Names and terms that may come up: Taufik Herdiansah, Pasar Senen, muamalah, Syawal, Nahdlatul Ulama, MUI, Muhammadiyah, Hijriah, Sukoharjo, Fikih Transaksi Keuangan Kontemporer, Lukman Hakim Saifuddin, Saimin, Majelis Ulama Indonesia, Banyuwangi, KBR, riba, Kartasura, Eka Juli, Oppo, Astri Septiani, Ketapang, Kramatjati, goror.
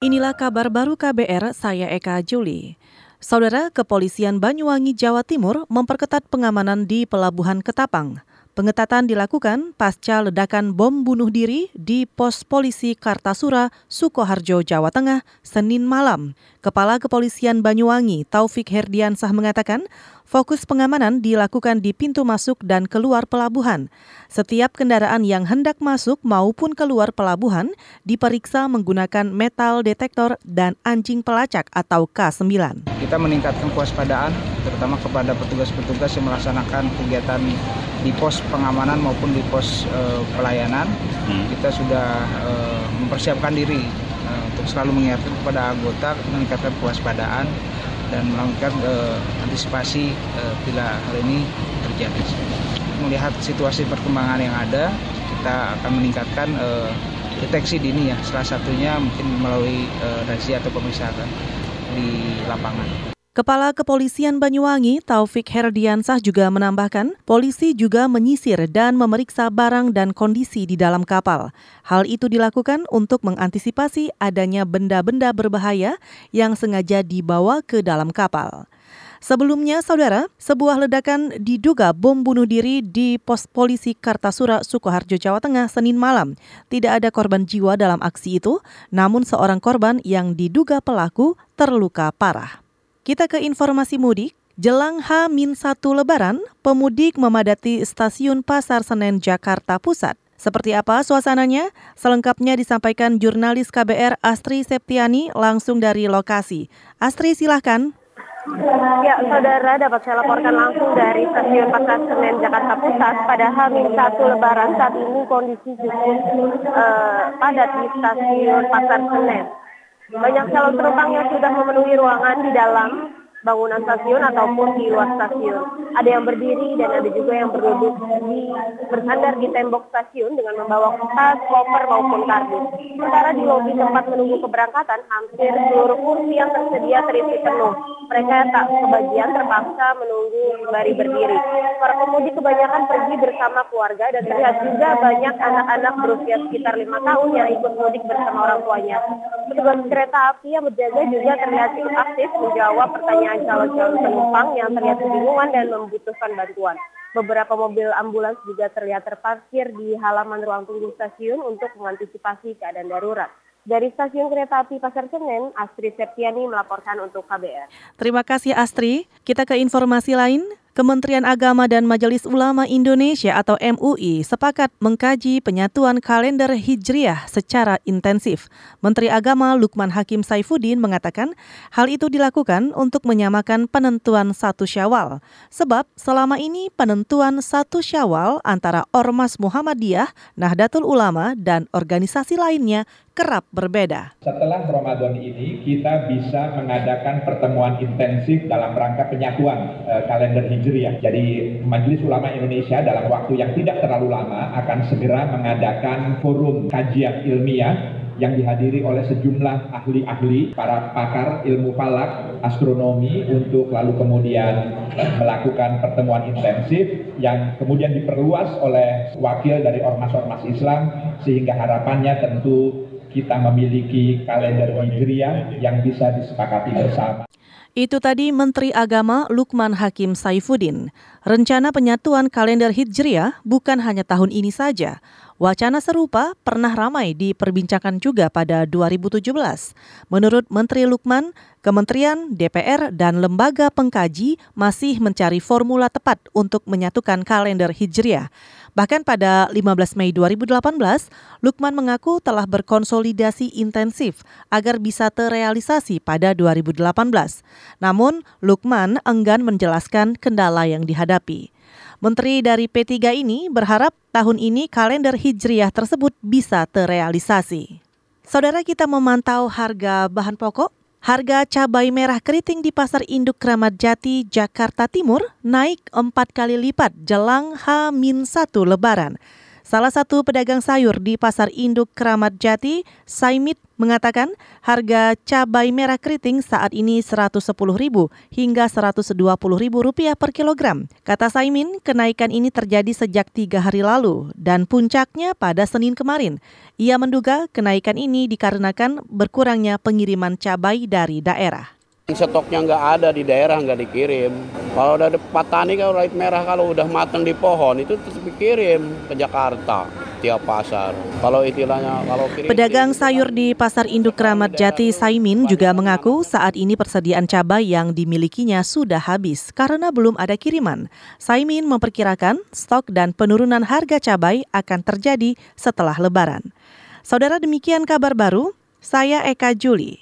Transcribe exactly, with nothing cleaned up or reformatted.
Inilah kabar baru K B R, saya Eka Juli. Saudara, Kepolisian Banyuwangi, Jawa Timur memperketat pengamanan di Pelabuhan Ketapang. Pengetatan dilakukan pasca ledakan bom bunuh diri di pos polisi Kartasura, Sukoharjo, Jawa Tengah, Senin malam. Kepala Kepolisian Banyuwangi, Taufik Herdiansah mengatakan, fokus pengamanan dilakukan di pintu masuk dan keluar pelabuhan. Setiap kendaraan yang hendak masuk maupun keluar pelabuhan diperiksa menggunakan metal detektor dan anjing pelacak atau K sembilan. Kita meningkatkan kewaspadaan, terutama kepada petugas-petugas yang melaksanakan kegiatan di pos pengamanan maupun di pos uh, pelayanan. Hmm. Kita sudah uh, mempersiapkan diri uh, untuk selalu mengingatkan kepada anggota, meningkatkan kewaspadaan, dan melakukan eh, antisipasi eh, bila hal ini terjadi. Melihat situasi perkembangan yang ada, kita akan meningkatkan eh, deteksi dini ya, salah satunya mungkin melalui eh, razia atau pemeriksaan di lapangan. Kepala Kepolisian Banyuwangi, Taufik Herdiansah, juga menambahkan, polisi juga menyisir dan memeriksa barang dan kondisi di dalam kapal. Hal itu dilakukan untuk mengantisipasi adanya benda-benda berbahaya yang sengaja dibawa ke dalam kapal. Sebelumnya, saudara, sebuah ledakan diduga bom bunuh diri di pos polisi Kartasura, Sukoharjo, Jawa Tengah, Senin malam. Tidak ada korban jiwa dalam aksi itu, namun seorang korban yang diduga pelaku terluka parah. Kita ke informasi mudik. Jelang H minus satu Lebaran, pemudik memadati stasiun Pasar Senen, Jakarta Pusat. Seperti apa suasananya? Selengkapnya disampaikan jurnalis K B R Astri Septiani langsung dari lokasi. Astri, silahkan. Ya, saudara, dapat saya laporkan langsung dari stasiun Pasar Senen, Jakarta Pusat. Pada H minus satu Lebaran saat ini kondisi cukup eh, padat di stasiun Pasar Senen. Banyak calon penumpang yang sudah memenuhi ruangan di dalam bangunan stasiun ataupun di luar stasiun. Ada yang berdiri dan ada juga yang berduduk di bersandar di tembok stasiun dengan membawa tas, koper maupun kardus. Sementara di lobi tempat menunggu keberangkatan, hampir seluruh kursi yang tersedia terisi penuh. Mereka tak kebagian terpaksa menunggu sembari berdiri. Para pemudik kebanyakan pergi bersama keluarga dan terlihat juga banyak anak-anak berusia sekitar lima tahun yang ikut mudik bersama orang tuanya. Petugas kereta api yang berjaga juga terlihat aktif menjawab pertanyaan calon-calon penumpang yang terlihat kebingungan dan membutuhkan bantuan. Beberapa mobil ambulans juga terlihat terparkir di halaman ruang tunggu stasiun untuk mengantisipasi keadaan darurat. Dari Stasiun Kereta Api Pasar Senen, Astri Septiani melaporkan untuk K B R. Terima kasih, Astri. Kita ke informasi lain. Kementerian Agama dan Majelis Ulama Indonesia atau M U I sepakat mengkaji penyatuan kalender Hijriah secara intensif. Menteri Agama Lukman Hakim Saifuddin mengatakan hal itu dilakukan untuk menyamakan penentuan satu Syawal. Sebab selama ini penentuan satu Syawal antara Ormas Muhammadiyah, Nahdlatul Ulama, dan organisasi lainnya kerap berbeda. Setelah Ramadan ini kita bisa mengadakan pertemuan intensif dalam rangka penyatuan e, kalender Hijriah. Jadi Majelis Ulama Indonesia dalam waktu yang tidak terlalu lama akan segera mengadakan forum kajian ilmiah yang dihadiri oleh sejumlah ahli-ahli, para pakar ilmu falak, astronomi, untuk lalu kemudian melakukan pertemuan intensif yang kemudian diperluas oleh wakil dari ormas-ormas Islam, sehingga harapannya tentu kita memiliki kalender Hijriah yang bisa disepakati bersama. Itu tadi Menteri Agama Lukman Hakim Saifuddin. Rencana penyatuan kalender Hijriah bukan hanya tahun ini saja. Wacana serupa pernah ramai diperbincangkan juga pada dua ribu tujuh belas. Menurut Menteri Lukman, Kementerian, D P R, dan lembaga pengkaji masih mencari formula tepat untuk menyatukan kalender Hijriah. Bahkan pada lima belas Mei dua ribu delapan belas, Lukman mengaku telah berkonsolidasi intensif agar bisa terrealisasi pada dua ribu delapan belas. Namun, Lukman enggan menjelaskan kendala yang dihadapi. Menteri dari P tiga ini berharap tahun ini kalender Hijriah tersebut bisa terrealisasi. Saudara, kita memantau harga bahan pokok. Harga cabai merah keriting di Pasar Induk Kramatjati, Jakarta Timur naik empat kali lipat jelang H minus satu Lebaran. Salah satu pedagang sayur di Pasar Induk Kramatjati, Saimin, mengatakan harga cabai merah keriting saat ini seratus sepuluh ribu rupiah hingga seratus dua puluh ribu rupiah per kilogram. Kata Saimin, kenaikan ini terjadi sejak tiga hari lalu dan puncaknya pada Senin kemarin. Ia menduga kenaikan ini dikarenakan berkurangnya pengiriman cabai dari daerah. Stoknya nggak ada di daerah, nggak dikirim. Kalau udah petani kan rawit merah kalau udah matang di pohon itu terus dikirim ke Jakarta tiap pasar. Kalau istilahnya kalau kirim, pedagang sayur di Pasar Induk Kramatjati Saimin juga mengaku saat ini persediaan cabai yang dimilikinya sudah habis karena belum ada kiriman. Saimin memperkirakan stok dan penurunan harga cabai akan terjadi setelah Lebaran. Saudara, demikian kabar baru, saya Eka Juli.